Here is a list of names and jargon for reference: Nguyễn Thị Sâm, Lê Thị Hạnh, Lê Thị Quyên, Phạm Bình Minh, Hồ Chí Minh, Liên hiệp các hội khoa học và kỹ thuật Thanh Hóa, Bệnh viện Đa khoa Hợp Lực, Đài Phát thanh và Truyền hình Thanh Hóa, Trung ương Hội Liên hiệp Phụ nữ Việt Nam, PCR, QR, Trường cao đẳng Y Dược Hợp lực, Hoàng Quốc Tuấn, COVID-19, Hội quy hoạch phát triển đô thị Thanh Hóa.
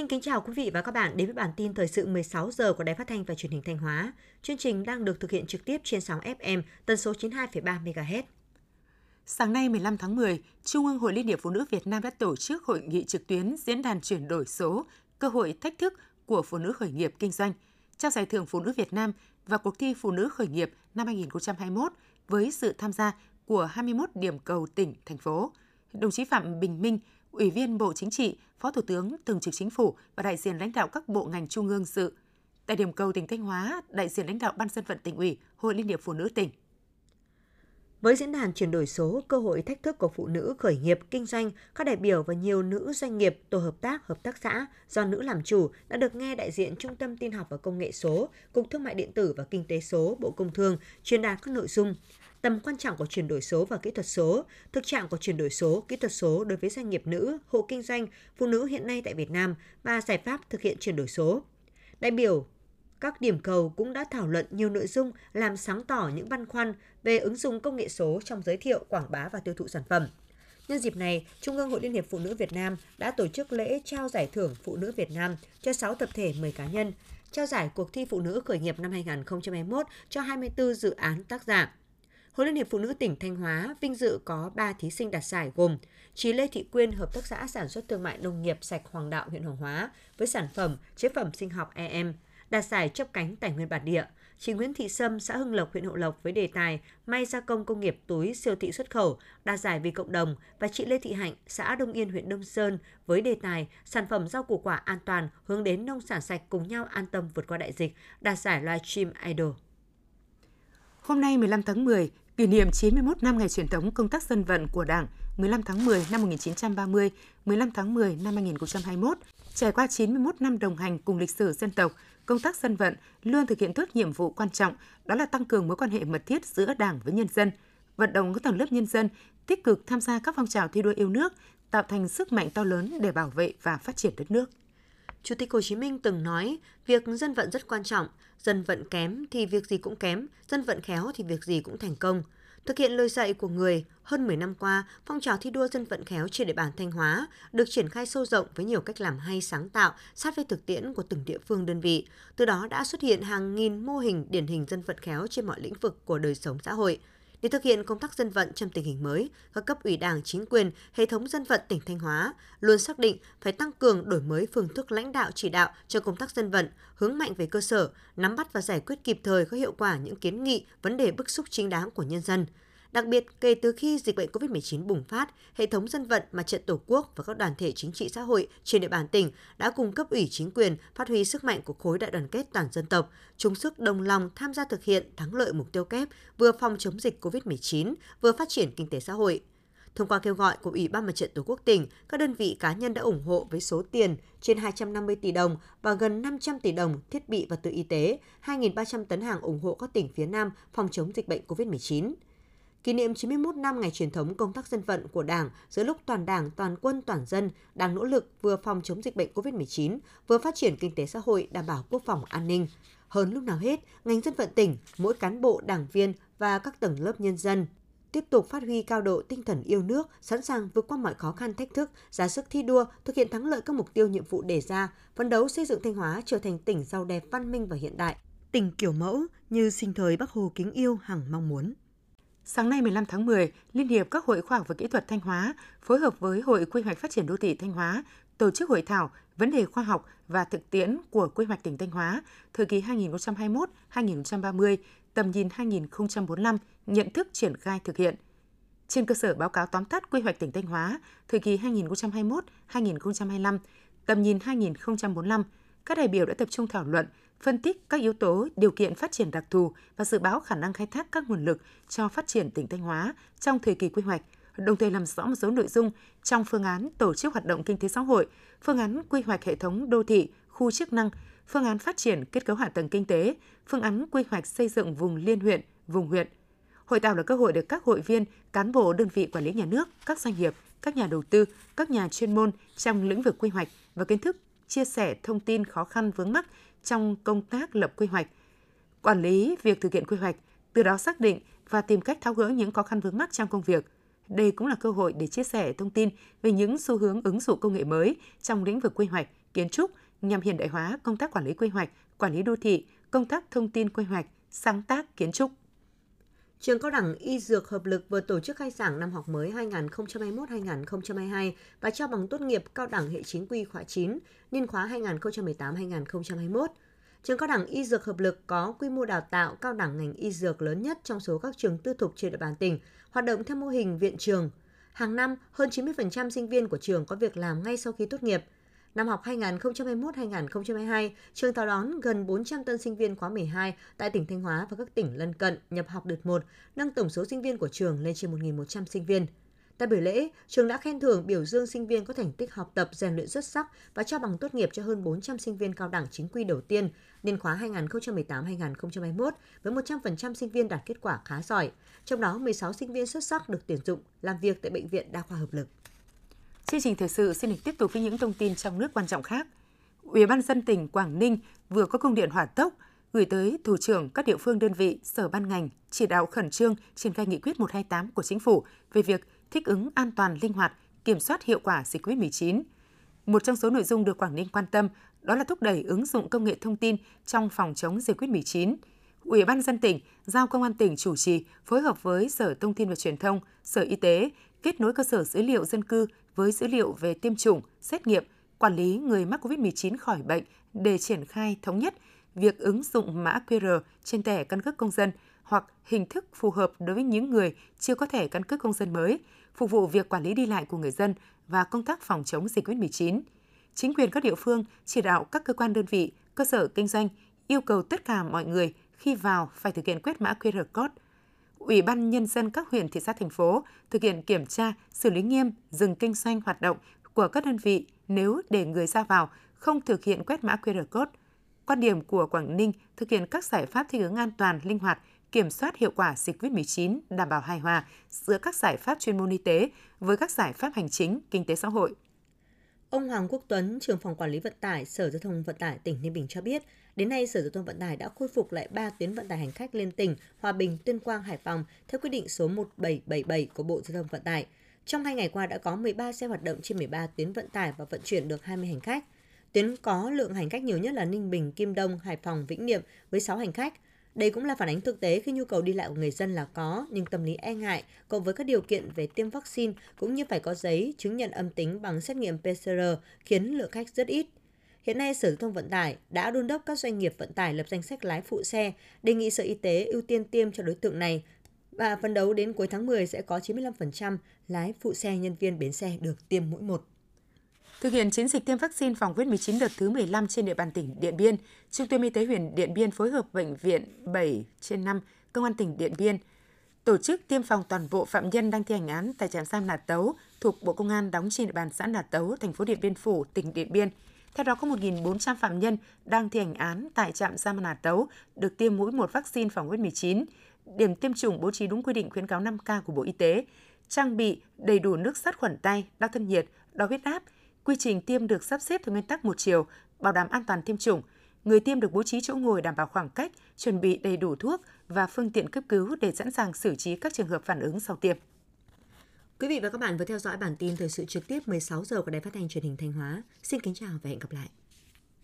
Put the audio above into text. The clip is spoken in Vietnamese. Xin kính chào quý vị và các bạn đến với bản tin thời sự 16 giờ của Đài Phát thanh và Truyền hình Thanh Hóa. Chương trình đang được thực hiện trực tiếp trên sóng FM tần số 92,3 MHz. Sáng nay 15 tháng 10, Trung ương Hội Liên hiệp Phụ nữ Việt Nam đã tổ chức hội nghị trực tuyến diễn đàn chuyển đổi số, cơ hội thách thức của phụ nữ khởi nghiệp kinh doanh, trao giải thưởng phụ nữ Việt Nam và cuộc thi phụ nữ khởi nghiệp năm 2021 với sự tham gia của 21 điểm cầu tỉnh, thành phố. Đồng chí Phạm Bình Minh, Ủy viên Bộ Chính trị, Phó Thủ tướng Thường trực Chính phủ và đại diện lãnh đạo các bộ ngành trung ương dự. Tại điểm cầu tỉnh Thanh Hóa, đại diện lãnh đạo Ban Dân vận Tỉnh ủy, Hội Liên hiệp Phụ nữ tỉnh. Với diễn đàn chuyển đổi số, cơ hội thách thức của phụ nữ khởi nghiệp, kinh doanh, các đại biểu và nhiều nữ doanh nghiệp, tổ hợp tác xã do nữ làm chủ đã được nghe đại diện Trung tâm Tin học và Công nghệ số, Cục Thương mại điện tử và Kinh tế số, Bộ Công thương truyền đạt các nội dung: tầm quan trọng của chuyển đổi số và kỹ thuật số, thực trạng của chuyển đổi số, kỹ thuật số đối với doanh nghiệp nữ, hộ kinh doanh, phụ nữ hiện nay tại Việt Nam và giải pháp thực hiện chuyển đổi số. Đại biểu các điểm cầu cũng đã thảo luận nhiều nội dung làm sáng tỏ những băn khoăn về ứng dụng công nghệ số trong giới thiệu, quảng bá và tiêu thụ sản phẩm. Nhân dịp này, Trung ương Hội Liên hiệp Phụ nữ Việt Nam đã tổ chức lễ trao giải thưởng Phụ nữ Việt Nam cho 6 tập thể 10 cá nhân, trao giải cuộc thi phụ nữ khởi nghiệp năm 2021 cho 24 dự án tác giả. Hội Liên hiệp Phụ nữ tỉnh Thanh Hóa vinh dự có 3 thí sinh đạt giải gồm chị Lê Thị Quyên, hợp tác xã sản xuất thương mại nông nghiệp sạch Hoàng Đạo, huyện Hoàng Hóa với sản phẩm chế phẩm sinh học EM, đạt giải chớp cánh tài nguyên bản địa; chị Nguyễn Thị Sâm, xã Hưng Lộc, huyện Hậu Lộc với đề tài may gia công công nghiệp túi siêu thị xuất khẩu, đạt giải vì cộng đồng; và chị Lê Thị Hạnh, xã Đông Yên, huyện Đông Sơn với đề tài sản phẩm rau củ quả an toàn hướng đến nông sản sạch cùng nhau an tâm vượt qua đại dịch, đạt giải livestream idol. Hôm nay 15 tháng 10, kỷ niệm 91 năm ngày truyền thống công tác dân vận của Đảng, 15 tháng 10 năm 1930, 15 tháng 10 năm 2021, trải qua 91 năm đồng hành cùng lịch sử dân tộc, công tác dân vận luôn thực hiện tốt nhiệm vụ quan trọng, đó là tăng cường mối quan hệ mật thiết giữa Đảng với nhân dân, vận động các tầng lớp nhân dân tích cực tham gia các phong trào thi đua yêu nước, tạo thành sức mạnh to lớn để bảo vệ và phát triển đất nước. Chủ tịch Hồ Chí Minh từng nói, việc dân vận rất quan trọng, dân vận kém thì việc gì cũng kém, dân vận khéo thì việc gì cũng thành công. Thực hiện lời dạy của người, hơn 10 năm qua, phong trào thi đua dân vận khéo trên địa bàn Thanh Hóa được triển khai sâu rộng với nhiều cách làm hay, sáng tạo, sát với thực tiễn của từng địa phương, đơn vị. Từ đó đã xuất hiện hàng nghìn mô hình điển hình dân vận khéo trên mọi lĩnh vực của đời sống xã hội. Để thực hiện công tác dân vận trong tình hình mới, các cấp ủy Đảng, chính quyền, hệ thống dân vận tỉnh Thanh Hóa luôn xác định phải tăng cường đổi mới phương thức lãnh đạo chỉ đạo cho công tác dân vận, hướng mạnh về cơ sở, nắm bắt và giải quyết kịp thời có hiệu quả những kiến nghị, vấn đề bức xúc chính đáng của nhân dân. Đặc biệt, kể từ khi dịch bệnh COVID-19 bùng phát, hệ thống dân vận, Mặt trận Tổ quốc và các đoàn thể chính trị xã hội trên địa bàn tỉnh đã cùng cấp ủy chính quyền phát huy sức mạnh của khối đại đoàn kết toàn dân tộc, chung sức đồng lòng tham gia thực hiện thắng lợi mục tiêu kép vừa phòng chống dịch COVID-19, vừa phát triển kinh tế xã hội. Thông qua kêu gọi của Ủy ban Mặt trận Tổ quốc tỉnh, các đơn vị cá nhân đã ủng hộ với số tiền trên 250 tỷ đồng và gần 500 tỷ đồng thiết bị vật tư y tế, 2.300 tấn hàng ủng hộ các tỉnh phía Nam phòng chống dịch bệnh COVID-19. Kỷ niệm 91 năm ngày truyền thống công tác dân vận của Đảng, giữa lúc toàn Đảng, toàn quân, toàn dân đang nỗ lực vừa phòng chống dịch bệnh COVID-19, vừa phát triển kinh tế xã hội, đảm bảo quốc phòng an ninh. Hơn lúc nào hết, ngành dân vận tỉnh, mỗi cán bộ, đảng viên và các tầng lớp nhân dân tiếp tục phát huy cao độ tinh thần yêu nước, sẵn sàng vượt qua mọi khó khăn thách thức, ra sức thi đua, thực hiện thắng lợi các mục tiêu nhiệm vụ đề ra, phấn đấu xây dựng Thanh Hóa trở thành tỉnh giàu đẹp, văn minh và hiện đại, tỉnh kiểu mẫu như sinh thời Bác Hồ kính yêu hằng mong muốn. Sáng nay 15 tháng 10, Liên hiệp các hội khoa học và kỹ thuật Thanh Hóa phối hợp với Hội quy hoạch phát triển đô thị Thanh Hóa tổ chức hội thảo vấn đề khoa học và thực tiễn của quy hoạch tỉnh Thanh Hóa thời kỳ 2021-2030, tầm nhìn 2045, nhận thức triển khai thực hiện. Trên cơ sở báo cáo tóm tắt quy hoạch tỉnh Thanh Hóa thời kỳ 2021-2025, tầm nhìn 2045, các đại biểu đã tập trung thảo luận, phân tích các yếu tố, điều kiện phát triển đặc thù và dự báo khả năng khai thác các nguồn lực cho phát triển tỉnh Thanh Hóa trong thời kỳ quy hoạch, đồng thời làm rõ một số nội dung trong phương án tổ chức hoạt động kinh tế xã hội, phương án quy hoạch hệ thống đô thị, khu chức năng, phương án phát triển kết cấu hạ tầng kinh tế, phương án quy hoạch xây dựng vùng liên huyện, vùng huyện. Hội thảo là cơ hội để các hội viên, cán bộ đơn vị quản lý nhà nước, các doanh nghiệp, các nhà đầu tư, các nhà chuyên môn trong lĩnh vực quy hoạch và kiến thức chia sẻ thông tin khó khăn vướng mắc trong công tác lập quy hoạch, quản lý việc thực hiện quy hoạch, từ đó xác định và tìm cách tháo gỡ những khó khăn vướng mắc trong công việc. Đây cũng là cơ hội để chia sẻ thông tin về những xu hướng ứng dụng công nghệ mới trong lĩnh vực quy hoạch, kiến trúc nhằm hiện đại hóa công tác quản lý quy hoạch, quản lý đô thị, công tác thông tin quy hoạch, sáng tác kiến trúc. Trường Cao đẳng Y Dược Hợp lực vừa tổ chức khai giảng năm học mới 2021-2022 và trao bằng tốt nghiệp cao đẳng hệ chính quy khóa 9, niên khóa 2018-2021. Trường Cao đẳng Y Dược Hợp lực có quy mô đào tạo cao đẳng ngành y dược lớn nhất trong số các trường tư thục trên địa bàn tỉnh, hoạt động theo mô hình viện trường. Hàng năm, hơn 90% sinh viên của trường có việc làm ngay sau khi tốt nghiệp. Năm học 2021-2022, trường chào đón gần 400 tân sinh viên khóa 12 tại tỉnh Thanh Hóa và các tỉnh lân cận nhập học đợt 1, nâng tổng số sinh viên của trường lên trên 1.100 sinh viên. Tại buổi lễ, trường đã khen thưởng biểu dương sinh viên có thành tích học tập rèn luyện xuất sắc và trao bằng tốt nghiệp cho hơn 400 sinh viên cao đẳng chính quy đầu tiên, niên khóa 2018-2021 với 100% sinh viên đạt kết quả khá giỏi. Trong đó, 16 sinh viên xuất sắc được tuyển dụng làm việc tại Bệnh viện Đa khoa Hợp lực. Chương trình thời sự xin được tiếp tục với những thông tin trong nước quan trọng khác. Ủy ban nhân dân tỉnh Quảng Ninh vừa có công điện hỏa tốc gửi tới thủ trưởng các địa phương, đơn vị, sở, ban ngành chỉ đạo khẩn trương triển khai nghị quyết 128 của Chính phủ về việc thích ứng an toàn, linh hoạt, kiểm soát hiệu quả dịch COVID-19. Một trong số nội dung được Quảng Ninh quan tâm đó là thúc đẩy ứng dụng công nghệ thông tin trong phòng chống dịch COVID-19. Ủy ban nhân dân tỉnh giao Công an tỉnh chủ trì phối hợp với Sở Thông tin và Truyền thông, Sở Y tế kết nối cơ sở dữ liệu dân cư với dữ liệu về tiêm chủng, xét nghiệm, quản lý người mắc COVID-19 khỏi bệnh để triển khai thống nhất việc ứng dụng mã QR trên thẻ căn cước công dân hoặc hình thức phù hợp đối với những người chưa có thẻ căn cước công dân mới, phục vụ việc quản lý đi lại của người dân và công tác phòng chống dịch COVID-19. Chính quyền các địa phương chỉ đạo các cơ quan, đơn vị, cơ sở kinh doanh yêu cầu tất cả mọi người khi vào phải thực hiện quét mã QR code. Ủy ban nhân dân các huyện, thị xã, thành phố thực hiện kiểm tra, xử lý nghiêm, dừng kinh doanh hoạt động của các đơn vị nếu để người ra vào không thực hiện quét mã QR code. Quan điểm của Quảng Ninh thực hiện các giải pháp thích ứng an toàn, linh hoạt, kiểm soát hiệu quả dịch COVID-19, đảm bảo hài hòa giữa các giải pháp chuyên môn y tế với các giải pháp hành chính, kinh tế xã hội. Ông Hoàng Quốc Tuấn, trưởng phòng quản lý vận tải, Sở Giao thông Vận tải tỉnh Ninh Bình cho biết, đến nay Sở Giao thông Vận tải đã khôi phục lại 3 tuyến vận tải hành khách liên tỉnh Hòa Bình, Tuyên Quang, Hải Phòng theo quyết định số 1777 của Bộ Giao thông Vận tải. Trong 2 ngày qua đã có 13 xe hoạt động trên 13 tuyến vận tải và vận chuyển được 20 hành khách. Tuyến có lượng hành khách nhiều nhất là Ninh Bình, Kim Đông, Hải Phòng, Vĩnh Niệm với 6 hành khách. Đây cũng là phản ánh thực tế khi nhu cầu đi lại của người dân là có, nhưng tâm lý e ngại, cộng với các điều kiện về tiêm vaccine cũng như phải có giấy chứng nhận âm tính bằng xét nghiệm PCR khiến lượng khách rất ít. Hiện nay, Sở Giao thông Vận tải đã đôn đốc các doanh nghiệp vận tải lập danh sách lái phụ xe, đề nghị Sở Y tế ưu tiên tiêm cho đối tượng này và phấn đấu đến cuối tháng 10 sẽ có 95% lái phụ xe, nhân viên bến xe được tiêm mũi 1. Thực hiện chiến dịch tiêm vaccine phòng COVID-19 đợt thứ 15 trên địa bàn tỉnh Điện Biên, Trung tâm Y tế huyện Điện Biên phối hợp Bệnh viện 7/5, Công an tỉnh Điện Biên tổ chức tiêm phòng toàn bộ phạm nhân đang thi hành án tại trại giam Nà Tấu thuộc Bộ Công an đóng trên địa bàn xã Nà Tấu, thành phố Điện Biên Phủ, tỉnh Điện Biên. Theo đó, có 1.400 phạm nhân đang thi hành án tại trạm giam Nà Tấu được tiêm mũi 1 vaccine phòng COVID-19. Điểm tiêm chủng bố trí đúng quy định khuyến cáo 5K của Bộ Y tế, trang bị đầy đủ nước sát khuẩn tay, đo thân nhiệt, đo huyết áp. Quy trình tiêm được sắp xếp theo nguyên tắc một chiều, bảo đảm an toàn tiêm chủng. Người tiêm được bố trí chỗ ngồi đảm bảo khoảng cách, chuẩn bị đầy đủ thuốc và phương tiện cấp cứu để sẵn sàng xử trí các trường hợp phản ứng sau tiêm. Quý vị và các bạn vừa theo dõi bản tin thời sự trực tiếp 16 giờ của Đài Phát thanh Truyền hình Thanh Hóa. Xin kính chào và hẹn gặp lại.